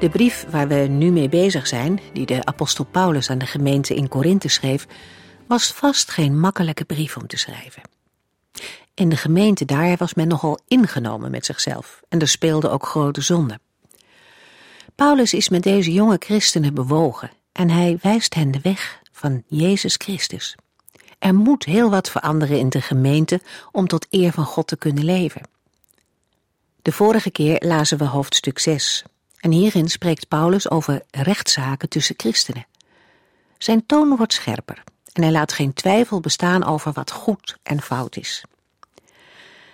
De brief waar we nu mee bezig zijn, die de apostel Paulus aan de gemeente in Korinthe schreef, was vast geen makkelijke brief om te schrijven. In de gemeente daar was men nogal ingenomen met zichzelf en er speelde ook grote zonden. Paulus is met deze jonge christenen bewogen en hij wijst hen de weg van Jezus Christus. Er moet heel wat veranderen in de gemeente om tot eer van God te kunnen leven. De vorige keer lazen we hoofdstuk 6... En hierin spreekt Paulus over rechtszaken tussen christenen. Zijn toon wordt scherper en hij laat geen twijfel bestaan over wat goed en fout is.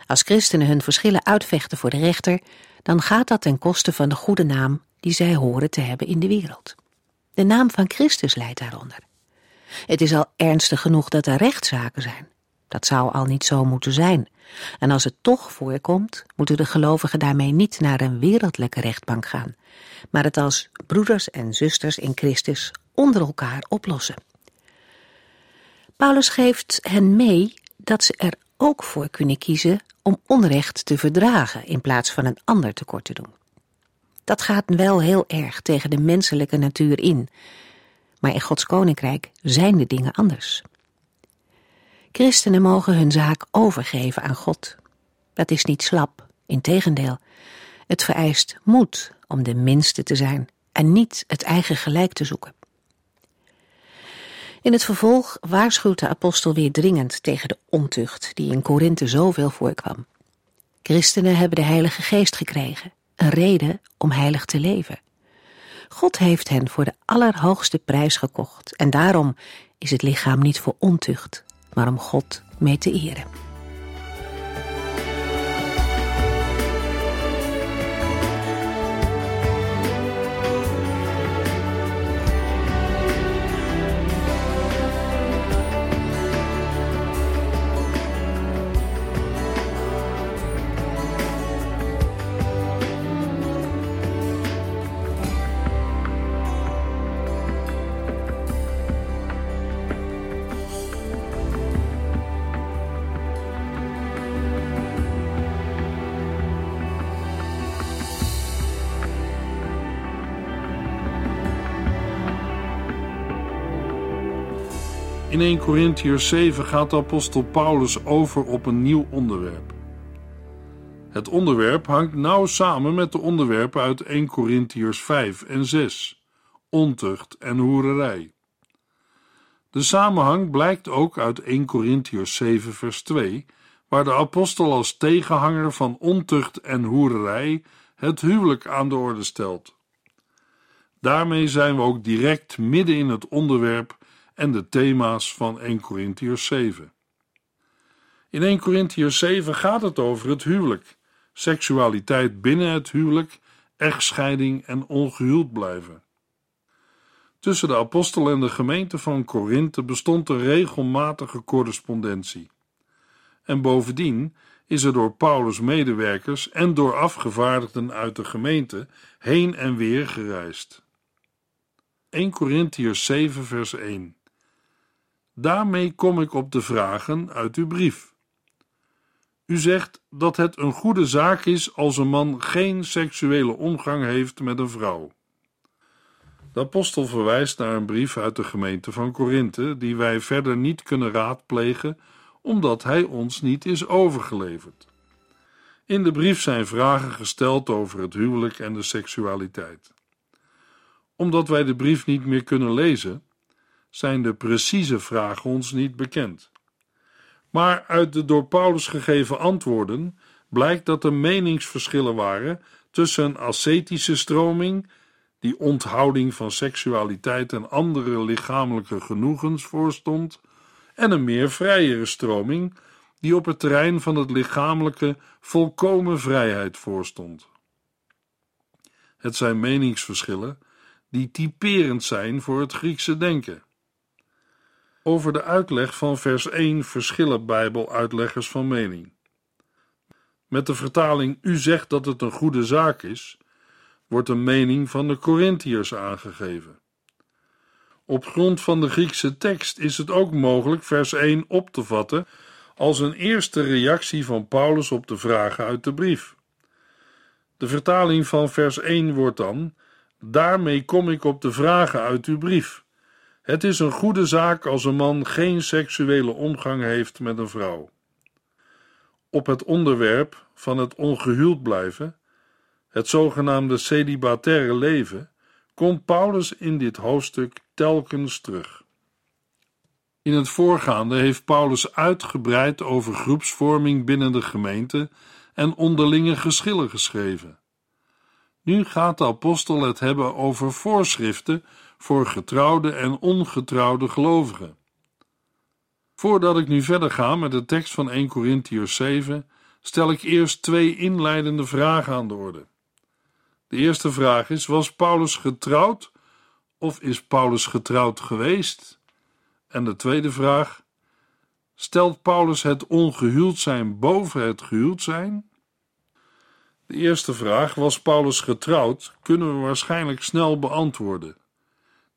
Als christenen hun verschillen uitvechten voor de rechter, dan gaat dat ten koste van de goede naam die zij horen te hebben in de wereld. De naam van Christus lijdt daaronder. Het is al ernstig genoeg dat er rechtszaken zijn. Dat zou al niet zo moeten zijn. En als het toch voorkomt, moeten de gelovigen daarmee niet naar een wereldlijke rechtbank gaan, maar het als broeders en zusters in Christus onder elkaar oplossen. Paulus geeft hen mee dat ze er ook voor kunnen kiezen om onrecht te verdragen in plaats van een ander tekort te doen. Dat gaat wel heel erg tegen de menselijke natuur in, maar in Gods koninkrijk zijn de dingen anders. Christenen mogen hun zaak overgeven aan God. Dat is niet slap, integendeel. Het vereist moed om de minste te zijn en niet het eigen gelijk te zoeken. In het vervolg waarschuwt de apostel weer dringend tegen de ontucht die in Korinthe zoveel voorkwam. Christenen hebben de Heilige Geest gekregen, een reden om heilig te leven. God heeft hen voor de allerhoogste prijs gekocht en daarom is het lichaam niet voor ontucht, maar om God mee te eren. In 1 Korinthiërs 7 gaat de apostel Paulus over op een nieuw onderwerp. Het onderwerp hangt nauw samen met de onderwerpen uit 1 Korinthiërs 5 en 6, ontucht en hoererij. De samenhang blijkt ook uit 1 Korinthiërs 7 vers 2, waar de apostel als tegenhanger van ontucht en hoererij het huwelijk aan de orde stelt. Daarmee zijn we ook direct midden in het onderwerp en de thema's van 1 Korinthiërs 7. In 1 Korinthiërs 7 gaat het over het huwelijk, seksualiteit binnen het huwelijk, echtscheiding en ongehuwd blijven. Tussen de apostel en de gemeente van Korinthe bestond een regelmatige correspondentie. En bovendien is er door Paulus' medewerkers en door afgevaardigden uit de gemeente heen en weer gereisd. 1 Korinthiërs 7 vers 1. Daarmee kom ik op de vragen uit uw brief. U zegt dat het een goede zaak is als een man geen seksuele omgang heeft met een vrouw. De apostel verwijst naar een brief uit de gemeente van Korinthe, die wij verder niet kunnen raadplegen, omdat hij ons niet is overgeleverd. In de brief zijn vragen gesteld over het huwelijk en de seksualiteit. Omdat wij de brief niet meer kunnen lezen, zijn de precieze vragen ons niet bekend. Maar uit de door Paulus gegeven antwoorden blijkt dat er meningsverschillen waren tussen een ascetische stroming, die onthouding van seksualiteit en andere lichamelijke genoegens voorstond, en een meer vrijere stroming, die op het terrein van het lichamelijke volkomen vrijheid voorstond. Het zijn meningsverschillen die typerend zijn voor het Griekse denken. Over de uitleg van vers 1 verschillen Bijbeluitleggers van mening. Met de vertaling "U zegt dat het een goede zaak is", wordt de mening van de Korinthiërs aangegeven. Op grond van de Griekse tekst is het ook mogelijk vers 1 op te vatten als een eerste reactie van Paulus op de vragen uit de brief. De vertaling van vers 1 wordt dan: "Daarmee kom ik op de vragen uit uw brief. Het is een goede zaak als een man geen seksuele omgang heeft met een vrouw." Op het onderwerp van het ongehuwd blijven, het zogenaamde celibataire leven, komt Paulus in dit hoofdstuk telkens terug. In het voorgaande heeft Paulus uitgebreid over groepsvorming binnen de gemeente en onderlinge geschillen geschreven. Nu gaat de apostel het hebben over voorschriften voor getrouwde en ongetrouwde gelovigen. Voordat ik nu verder ga met de tekst van 1 Korinthiërs 7, stel ik eerst 2 inleidende vragen aan de orde. De eerste vraag is: was Paulus getrouwd of is Paulus getrouwd geweest? En de tweede vraag: stelt Paulus het ongehuwd zijn boven het gehuwd zijn? De eerste vraag, was Paulus getrouwd, kunnen we waarschijnlijk snel beantwoorden.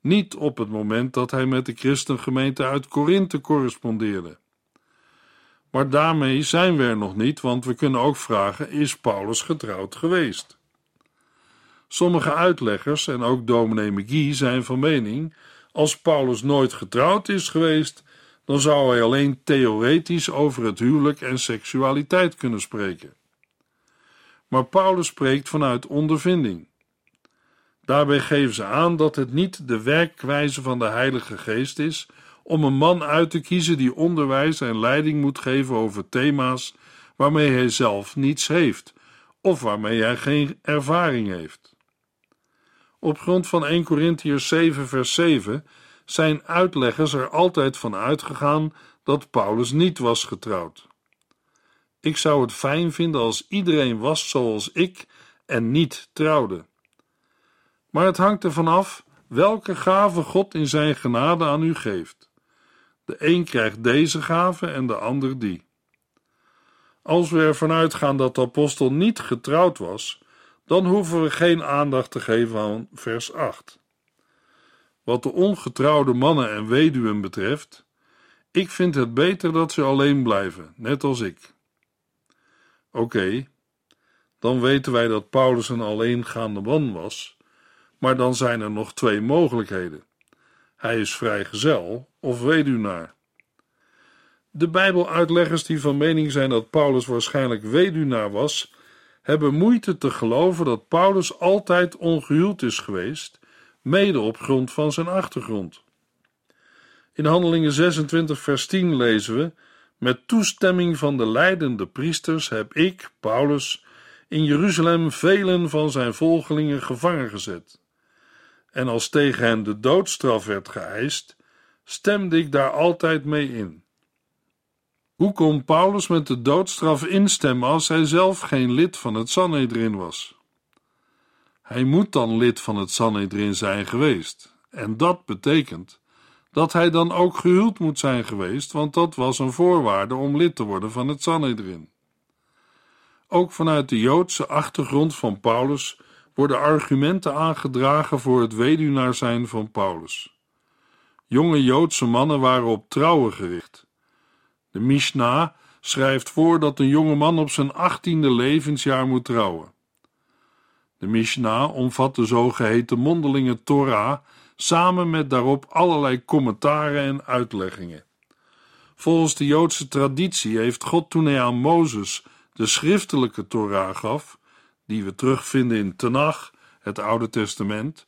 Niet op het moment dat hij met de christengemeente uit Korinthe correspondeerde. Maar daarmee zijn we er nog niet, want we kunnen ook vragen: is Paulus getrouwd geweest? Sommige uitleggers en ook dominee McGee zijn van mening: als Paulus nooit getrouwd is geweest, dan zou hij alleen theoretisch over het huwelijk en seksualiteit kunnen spreken. Maar Paulus spreekt vanuit ondervinding. Daarbij geven ze aan dat het niet de werkwijze van de Heilige Geest is om een man uit te kiezen die onderwijs en leiding moet geven over thema's waarmee hij zelf niets heeft of waarmee hij geen ervaring heeft. Op grond van 1 Korinthiërs 7 vers 7 zijn uitleggers er altijd van uitgegaan dat Paulus niet was getrouwd. Ik zou het fijn vinden als iedereen was zoals ik en niet trouwde. Maar het hangt ervan af welke gave God in zijn genade aan u geeft. De een krijgt deze gave en de ander die. Als we ervan uitgaan dat de apostel niet getrouwd was, dan hoeven we geen aandacht te geven aan vers 8. Wat de ongetrouwde mannen en weduwen betreft, ik vind het beter dat ze alleen blijven, net als ik. Oké, dan weten wij dat Paulus een alleengaande man was, maar dan zijn er nog 2 mogelijkheden. Hij is vrijgezel of weduwnaar. De Bijbeluitleggers die van mening zijn dat Paulus waarschijnlijk weduwnaar was, hebben moeite te geloven dat Paulus altijd ongehuwd is geweest, mede op grond van zijn achtergrond. In Handelingen 26 vers 10 lezen we: "Met toestemming van de leidende priesters heb ik, Paulus, in Jeruzalem velen van zijn volgelingen gevangen gezet. En als tegen hen de doodstraf werd geëist, stemde ik daar altijd mee in." Hoe kon Paulus met de doodstraf instemmen als hij zelf geen lid van het Sanhedrin was? Hij moet dan lid van het Sanhedrin zijn geweest, en dat betekent dat hij dan ook gehuwd moet zijn geweest, want dat was een voorwaarde om lid te worden van het Sanhedrin. Ook vanuit de Joodse achtergrond van Paulus worden argumenten aangedragen voor het weduwnaar zijn van Paulus. Jonge Joodse mannen waren op trouwen gericht. De Mishnah schrijft voor dat een jonge man op zijn 18e levensjaar moet trouwen. De Mishnah omvat de zogeheten mondelinge Torah, samen met daarop allerlei commentaren en uitleggingen. Volgens de Joodse traditie heeft God, toen hij aan Mozes de schriftelijke Torah gaf, die we terugvinden in Tanach, het Oude Testament,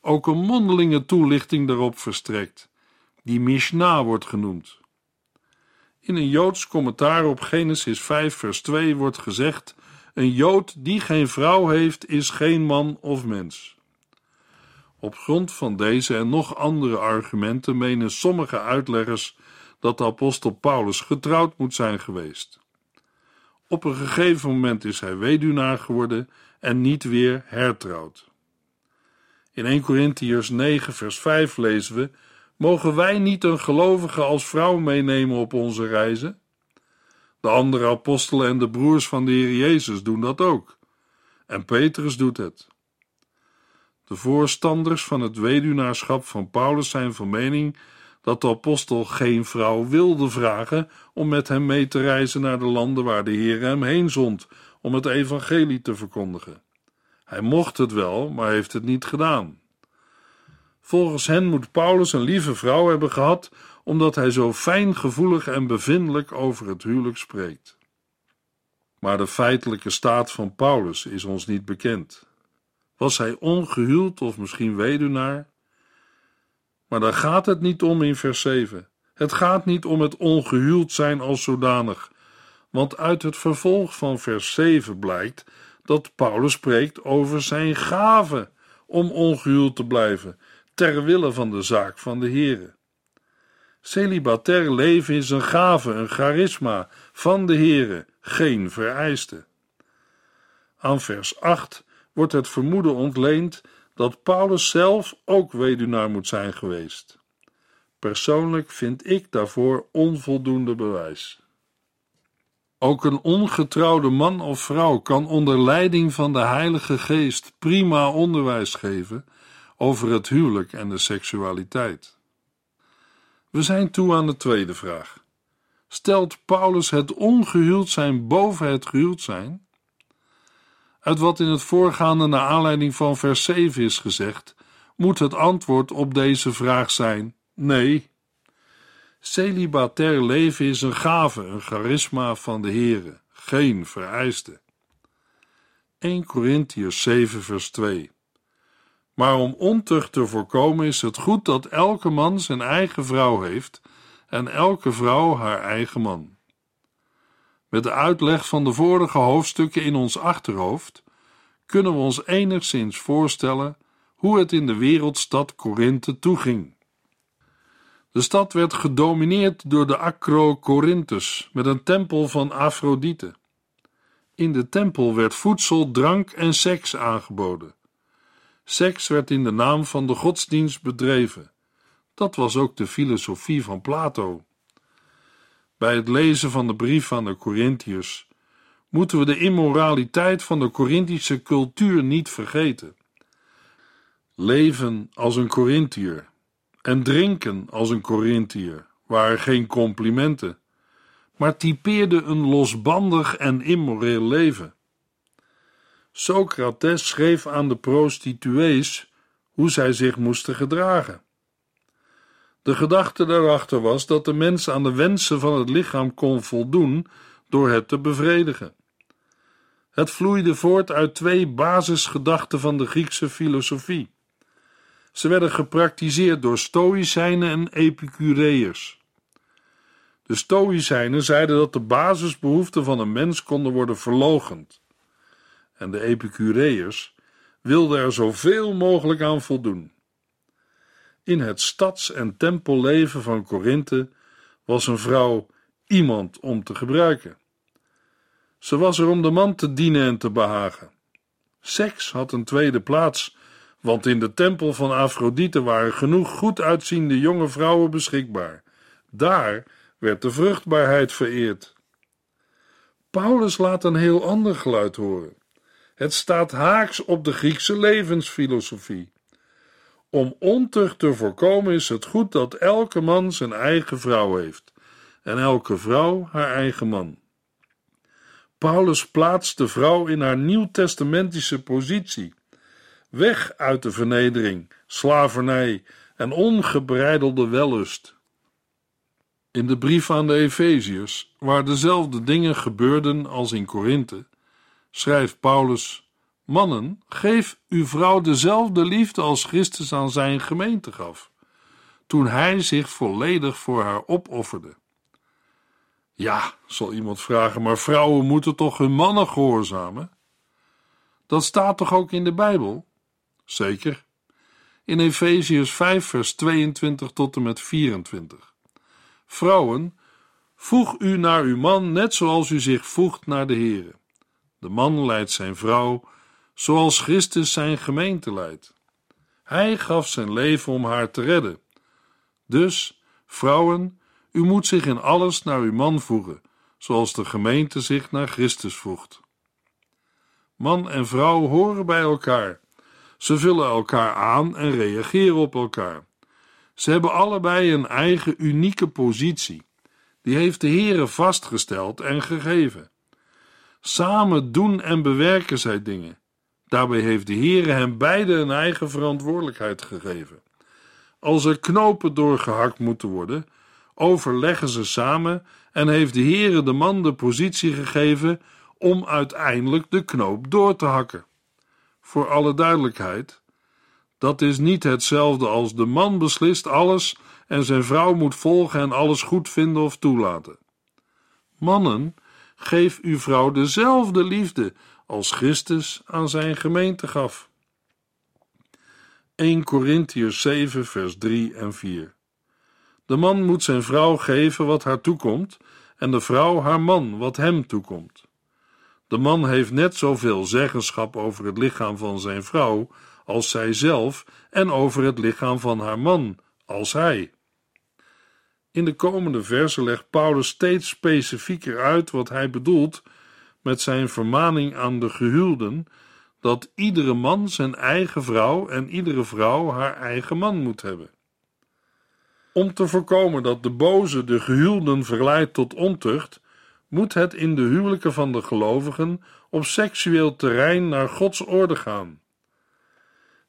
ook een mondelinge toelichting daarop verstrekt, die Mishnah wordt genoemd. In een Joods commentaar op Genesis 5 vers 2 wordt gezegd: "Een Jood die geen vrouw heeft, is geen man of mens." Op grond van deze en nog andere argumenten menen sommige uitleggers dat de apostel Paulus getrouwd moet zijn geweest. Op een gegeven moment is hij weduwnaar geworden en niet weer hertrouwd. In 1 Korinthiërs 9 vers 5 lezen we: mogen wij niet een gelovige als vrouw meenemen op onze reizen? De andere apostelen en de broers van de Heer Jezus doen dat ook. En Petrus doet het. De voorstanders van het weduwnaarschap van Paulus zijn van mening dat de apostel geen vrouw wilde vragen om met hem mee te reizen naar de landen waar de Heer hem heen zond om het evangelie te verkondigen. Hij mocht het wel, maar heeft het niet gedaan. Volgens hen moet Paulus een lieve vrouw hebben gehad, omdat hij zo fijngevoelig en bevindelijk over het huwelijk spreekt. Maar de feitelijke staat van Paulus is ons niet bekend. Was hij ongehuwd of misschien weduwnaar? Maar daar gaat het niet om in vers 7. Het gaat niet om het ongehuwd zijn als zodanig, want uit het vervolg van vers 7 blijkt dat Paulus spreekt over zijn gave om ongehuwd te blijven, ter wille van de zaak van de Heere. Celibatair leven is een gave, een charisma van de Heere, geen vereiste. Aan vers 8 wordt het vermoeden ontleend dat Paulus zelf ook weduwnaar moet zijn geweest. Persoonlijk vind ik daarvoor onvoldoende bewijs. Ook een ongetrouwde man of vrouw kan onder leiding van de Heilige Geest prima onderwijs geven over het huwelijk en de seksualiteit. We zijn toe aan de tweede vraag. Stelt Paulus het ongehuwd zijn boven het gehuwd zijn? Uit wat in het voorgaande naar aanleiding van vers 7 is gezegd, moet het antwoord op deze vraag zijn: nee. Celibatair leven is een gave, een charisma van de Heere, geen vereiste. 1 Korinthiërs 7 vers 2. Maar om ontucht te voorkomen is het goed dat elke man zijn eigen vrouw heeft en elke vrouw haar eigen man. Met de uitleg van de vorige hoofdstukken in ons achterhoofd kunnen we ons enigszins voorstellen hoe het in de wereldstad Korinthe toeging. De stad werd gedomineerd door de Akrokorinthos met een tempel van Afrodite. In de tempel werd voedsel, drank en seks aangeboden. Seks werd in de naam van de godsdienst bedreven. Dat was ook de filosofie van Plato. Bij het lezen van de brief aan de Korinthiërs moeten we de immoraliteit van de Korinthische cultuur niet vergeten. Leven als een Korinthiër en drinken als een Korinthiër waren geen complimenten, maar typeerde een losbandig en immoreel leven. Socrates schreef aan de prostituees hoe zij zich moesten gedragen. De gedachte daarachter was dat de mens aan de wensen van het lichaam kon voldoen door het te bevredigen. Het vloeide voort uit twee basisgedachten van de Griekse filosofie. Ze werden gepraktiseerd door Stoïcijnen en Epicureërs. De Stoïcijnen zeiden dat de basisbehoeften van een mens konden worden verloochend. En de Epicureërs wilden er zoveel mogelijk aan voldoen. In het stads- en tempelleven van Korinthe was een vrouw iemand om te gebruiken. Ze was er om de man te dienen en te behagen. Seks had een tweede plaats, want in de tempel van Afrodite waren genoeg goed uitziende jonge vrouwen beschikbaar. Daar werd de vruchtbaarheid vereerd. Paulus laat een heel ander geluid horen. Het staat haaks op de Griekse levensfilosofie. Om ontucht te voorkomen is het goed dat elke man zijn eigen vrouw heeft en elke vrouw haar eigen man. Paulus plaatst de vrouw in haar nieuwtestamentische positie, weg uit de vernedering, slavernij en ongebreidelde wellust. In de brief aan de Efeziërs, waar dezelfde dingen gebeurden als in Korinthe, schrijft Paulus: mannen, geef uw vrouw dezelfde liefde als Christus aan zijn gemeente gaf, toen hij zich volledig voor haar opofferde. Ja, zal iemand vragen, maar vrouwen moeten toch hun mannen gehoorzamen? Dat staat toch ook in de Bijbel? Zeker. In Efeziërs 5 vers 22 tot en met 24. Vrouwen, voeg u naar uw man net zoals u zich voegt naar de Here. De man leidt zijn vrouw zoals Christus zijn gemeente leidt. Hij gaf zijn leven om haar te redden. Dus, vrouwen, u moet zich in alles naar uw man voegen, zoals de gemeente zich naar Christus voegt. Man en vrouw horen bij elkaar. Ze vullen elkaar aan en reageren op elkaar. Ze hebben allebei een eigen unieke positie. Die heeft de Heere vastgesteld en gegeven. Samen doen en bewerken zij dingen. Daarbij heeft de Heere hen beiden een eigen verantwoordelijkheid gegeven. Als er knopen doorgehakt moeten worden, overleggen ze samen en heeft de Heere de man de positie gegeven om uiteindelijk de knoop door te hakken. Voor alle duidelijkheid, dat is niet hetzelfde als de man beslist alles en zijn vrouw moet volgen en alles goed vinden of toelaten. Mannen, geef uw vrouw dezelfde liefde als Christus aan zijn gemeente gaf. 1 Korinthiërs 7 vers 3 en 4. De man moet zijn vrouw geven wat haar toekomt en de vrouw haar man wat hem toekomt. De man heeft net zoveel zeggenschap over het lichaam van zijn vrouw als zijzelf en over het lichaam van haar man als hij. In de komende versen legt Paulus steeds specifieker uit wat hij bedoelt met zijn vermaning aan de gehuwden, dat iedere man zijn eigen vrouw en iedere vrouw haar eigen man moet hebben. Om te voorkomen dat de boze de gehuwden verleidt tot ontucht, moet het in de huwelijken van de gelovigen op seksueel terrein naar Gods orde gaan.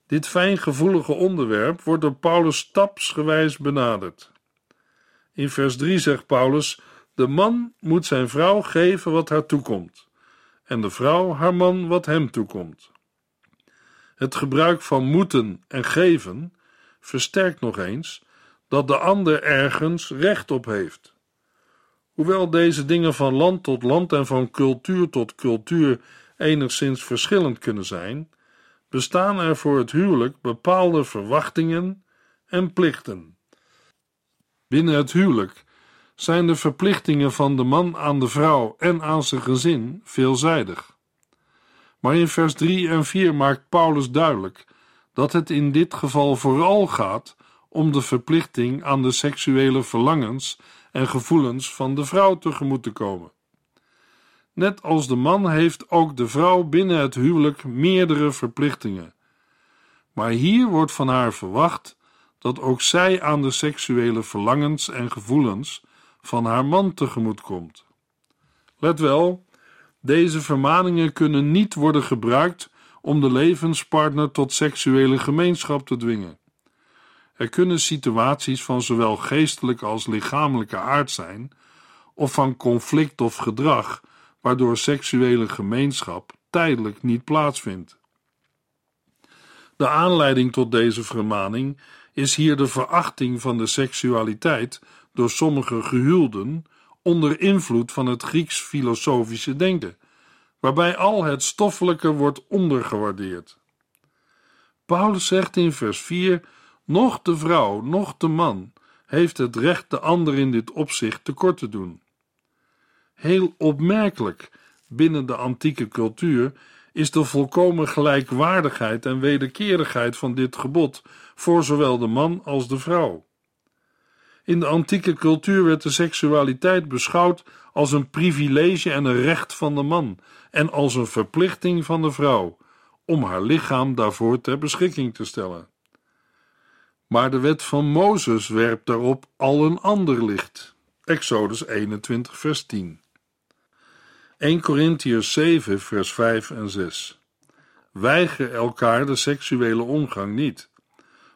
Dit fijngevoelige onderwerp wordt door Paulus stapsgewijs benaderd. In vers 3 zegt Paulus, de man moet zijn vrouw geven wat haar toekomt en de vrouw haar man wat hem toekomt. Het gebruik van moeten en geven versterkt nog eens dat de ander ergens recht op heeft. Hoewel deze dingen van land tot land en van cultuur tot cultuur enigszins verschillend kunnen zijn, bestaan er voor het huwelijk bepaalde verwachtingen en plichten. Binnen het huwelijk zijn de verplichtingen van de man aan de vrouw en aan zijn gezin veelzijdig. Maar in vers 3 en 4 maakt Paulus duidelijk dat het in dit geval vooral gaat om de verplichting aan de seksuele verlangens en gevoelens van de vrouw tegemoet te komen. Net als de man heeft ook de vrouw binnen het huwelijk meerdere verplichtingen. Maar hier wordt van haar verwacht dat ook zij aan de seksuele verlangens en gevoelens van haar man tegemoet komt. Let wel, deze vermaningen kunnen niet worden gebruikt om de levenspartner tot seksuele gemeenschap te dwingen. Er kunnen situaties van zowel geestelijke als lichamelijke aard zijn, of van conflict of gedrag, waardoor seksuele gemeenschap tijdelijk niet plaatsvindt. De aanleiding tot deze vermaning is hier de verachting van de seksualiteit door sommige gehuwden onder invloed van het Grieks filosofische denken, waarbij al het stoffelijke wordt ondergewaardeerd. Paulus zegt in vers 4... Noch de vrouw, noch de man heeft het recht de ander in dit opzicht tekort te doen. Heel opmerkelijk binnen de antieke cultuur is de volkomen gelijkwaardigheid en wederkerigheid van dit gebod voor zowel de man als de vrouw. In de antieke cultuur werd de seksualiteit beschouwd als een privilege en een recht van de man en als een verplichting van de vrouw om haar lichaam daarvoor ter beschikking te stellen. Maar de wet van Mozes werpt daarop al een ander licht. Exodus 21 vers 10. 1 Korinthiërs 7 vers 5 en 6. Weiger elkaar de seksuele omgang niet,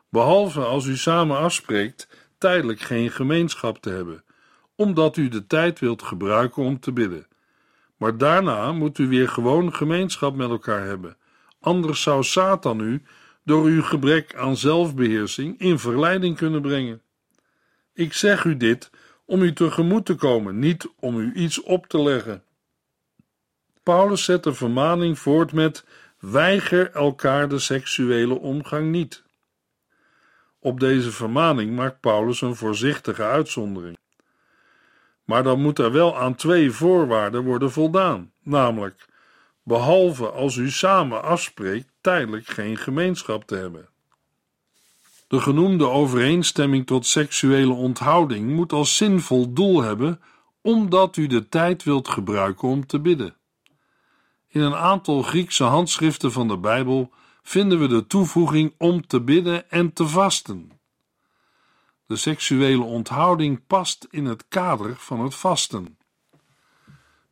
behalve als u samen afspreekt tijdelijk geen gemeenschap te hebben, omdat u de tijd wilt gebruiken om te bidden. Maar daarna moet u weer gewoon gemeenschap met elkaar hebben, anders zou Satan u door uw gebrek aan zelfbeheersing in verleiding kunnen brengen. Ik zeg u dit om u tegemoet te komen, niet om u iets op te leggen. Paulus zet de vermaning voort met: weiger elkaar de seksuele omgang niet. Op deze vermaning maakt Paulus een voorzichtige uitzondering. Maar dan moet er wel aan twee voorwaarden worden voldaan, namelijk: behalve als u samen afspreekt tijdelijk geen gemeenschap te hebben. De genoemde overeenstemming tot seksuele onthouding moet als zinvol doel hebben, omdat u de tijd wilt gebruiken om te bidden. In een aantal Griekse handschriften van de Bijbel vinden we de toevoeging om te bidden en te vasten. De seksuele onthouding past in het kader van het vasten.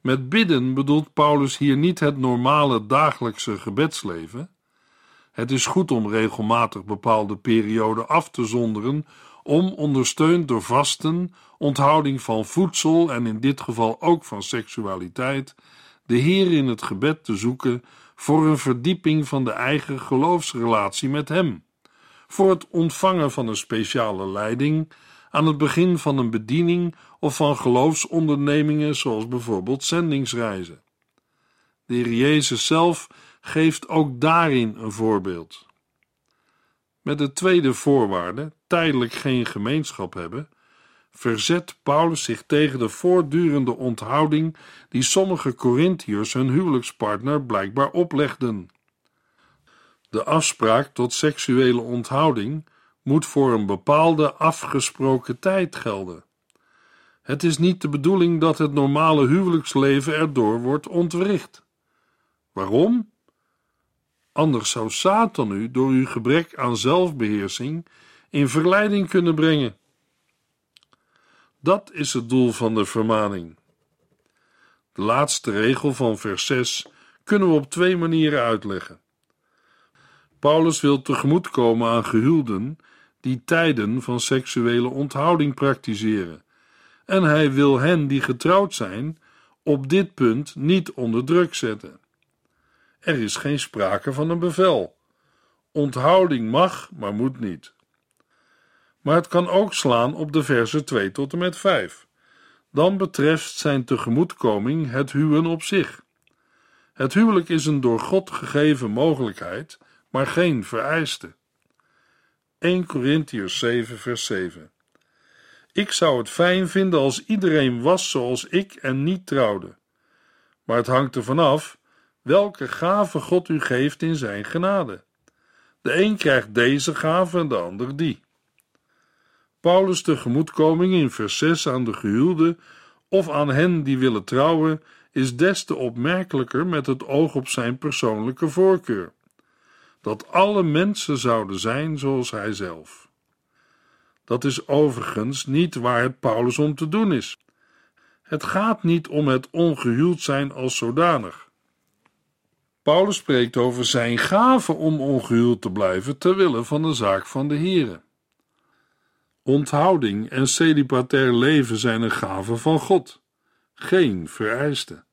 Met bidden bedoelt Paulus hier niet het normale dagelijkse gebedsleven. Het is goed om regelmatig bepaalde perioden af te zonderen om, ondersteund door vasten, onthouding van voedsel en in dit geval ook van seksualiteit, de Heer in het gebed te zoeken voor een verdieping van de eigen geloofsrelatie met Hem, voor het ontvangen van een speciale leiding, aan het begin van een bediening of van geloofsondernemingen zoals bijvoorbeeld zendingsreizen. De Heer Jezus zelf geeft ook daarin een voorbeeld. Met de tweede voorwaarde, tijdelijk geen gemeenschap hebben, verzet Paulus zich tegen de voortdurende onthouding die sommige Korinthiërs hun huwelijkspartner blijkbaar oplegden. De afspraak tot seksuele onthouding moet voor een bepaalde afgesproken tijd gelden. Het is niet de bedoeling dat het normale huwelijksleven erdoor wordt ontwricht. Waarom? Anders zou Satan u door uw gebrek aan zelfbeheersing in verleiding kunnen brengen. Dat is het doel van de vermaning. De laatste regel van vers 6 kunnen we op twee manieren uitleggen. Paulus wil tegemoetkomen aan gehuwden die tijden van seksuele onthouding praktiseren en hij wil hen die getrouwd zijn op dit punt niet onder druk zetten. Er is geen sprake van een bevel. Onthouding mag, maar moet niet. Maar het kan ook slaan op de versen 2 tot en met 5. Dan betreft zijn tegemoetkoming het huwen op zich. Het huwelijk is een door God gegeven mogelijkheid, maar geen vereiste. 1 Korinthiërs 7 vers 7. Ik zou het fijn vinden als iedereen was zoals ik en niet trouwde. Maar het hangt ervan af welke gave God u geeft in zijn genade. De een krijgt deze gave en de ander die. Paulus' tegemoetkoming in vers 6 aan de gehuwden of aan hen die willen trouwen is des te opmerkelijker met het oog op zijn persoonlijke voorkeur. Dat alle mensen zouden zijn zoals hij zelf. Dat is overigens niet waar het Paulus om te doen is. Het gaat niet om het ongehuwd zijn als zodanig. Paulus spreekt over zijn gave om ongehuwd te blijven ter wille van de zaak van de Here. Onthouding en celibatair leven zijn een gave van God, geen vereiste.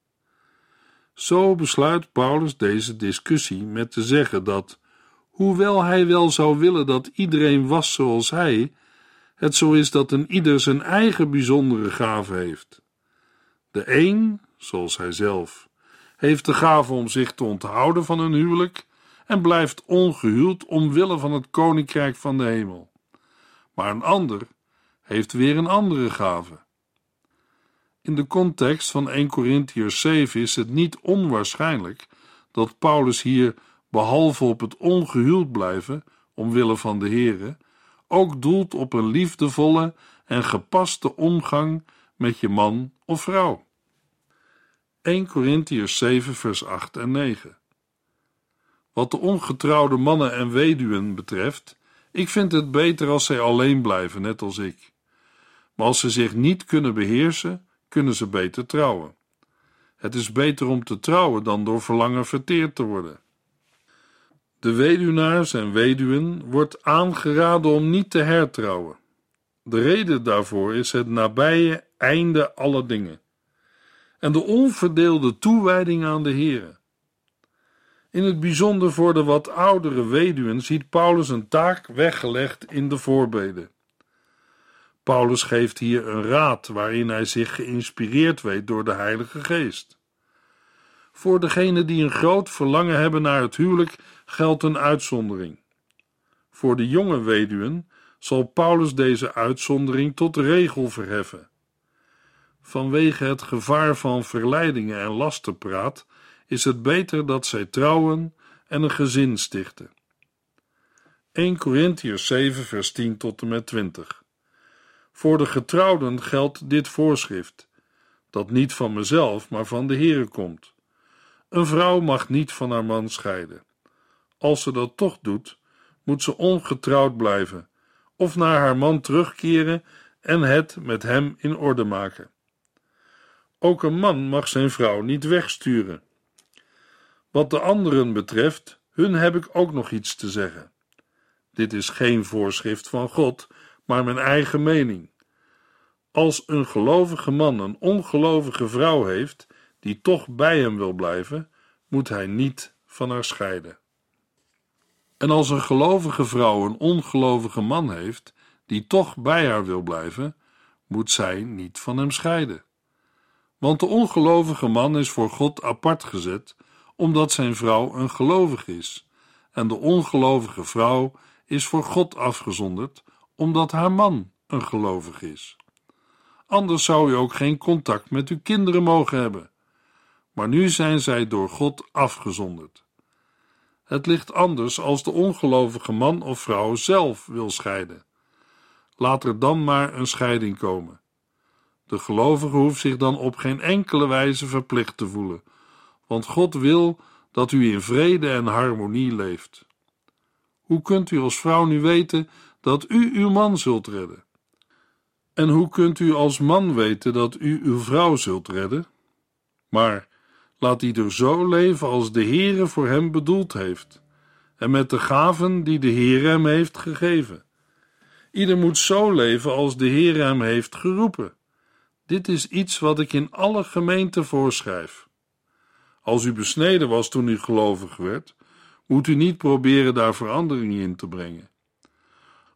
Zo besluit Paulus deze discussie met te zeggen dat, hoewel hij wel zou willen dat iedereen was zoals hij, het zo is dat een ieder zijn eigen bijzondere gave heeft. De een, zoals hij zelf, heeft de gave om zich te onthouden van een huwelijk en blijft ongehuwd omwille van het koninkrijk van de hemel. Maar een ander heeft weer een andere gave. In de context van 1 Korinthiërs 7 is het niet onwaarschijnlijk dat Paulus hier, behalve op het ongehuwd blijven, omwille van de Here, ook doelt op een liefdevolle en gepaste omgang met je man of vrouw. 1 Korinthiërs 7 vers 8 en 9. Wat de ongetrouwde mannen en weduwen betreft, ik vind het beter als zij alleen blijven, net als ik. Maar als ze zich niet kunnen beheersen, kunnen ze beter trouwen. Het is beter om te trouwen dan door verlangen verteerd te worden. De weduwnaars en weduwen wordt aangeraden om niet te hertrouwen. De reden daarvoor is het nabije einde aller dingen en de onverdeelde toewijding aan de Here. In het bijzonder voor de wat oudere weduwen ziet Paulus een taak weggelegd in de voorbeden. Paulus geeft hier een raad waarin hij zich geïnspireerd weet door de Heilige Geest. Voor degenen die een groot verlangen hebben naar het huwelijk geldt een uitzondering. Voor de jonge weduwen zal Paulus deze uitzondering tot regel verheffen. Vanwege het gevaar van verleidingen en lasterpraat is het beter dat zij trouwen en een gezin stichten. 1 Korinthiërs 7 vers 10 tot en met 20. Voor de getrouwden geldt dit voorschrift, dat niet van mezelf, maar van de Heere komt. Een vrouw mag niet van haar man scheiden. Als ze dat toch doet, moet ze ongetrouwd blijven, of naar haar man terugkeren en het met hem in orde maken. Ook een man mag zijn vrouw niet wegsturen. Wat de anderen betreft, hun heb ik ook nog iets te zeggen. Dit is geen voorschrift van God, maar mijn eigen mening. Als een gelovige man een ongelovige vrouw heeft, die toch bij hem wil blijven, moet hij niet van haar scheiden. En als een gelovige vrouw een ongelovige man heeft, die toch bij haar wil blijven, moet zij niet van hem scheiden. Want de ongelovige man is voor God apart gezet, omdat zijn vrouw een gelovige is, en de ongelovige vrouw is voor God afgezonderd, omdat haar man een gelovige is. Anders zou u ook geen contact met uw kinderen mogen hebben. Maar nu zijn zij door God afgezonderd. Het ligt anders als de ongelovige man of vrouw zelf wil scheiden. Laat er dan maar een scheiding komen. De gelovige hoeft zich dan op geen enkele wijze verplicht te voelen, want God wil dat u in vrede en harmonie leeft. Hoe kunt u als vrouw nu weten dat u uw man zult redden? En hoe kunt u als man weten dat u uw vrouw zult redden? Maar laat ieder zo leven als de Heere voor hem bedoeld heeft, en met de gaven die de Heere hem heeft gegeven. Ieder moet zo leven als de Heere hem heeft geroepen. Dit is iets wat ik in alle gemeenten voorschrijf. Als u besneden was toen u gelovig werd, moet u niet proberen daar verandering in te brengen.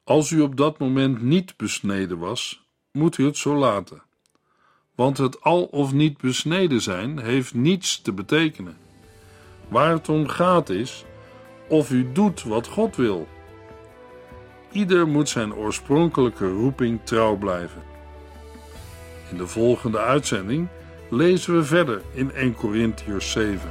Als u op dat moment niet besneden was, moet u het zo laten. Want het al of niet besneden zijn heeft niets te betekenen. Waar het om gaat is of u doet wat God wil. Ieder moet zijn oorspronkelijke roeping trouw blijven. In de volgende uitzending lezen we verder in 1 Korinthiërs 7.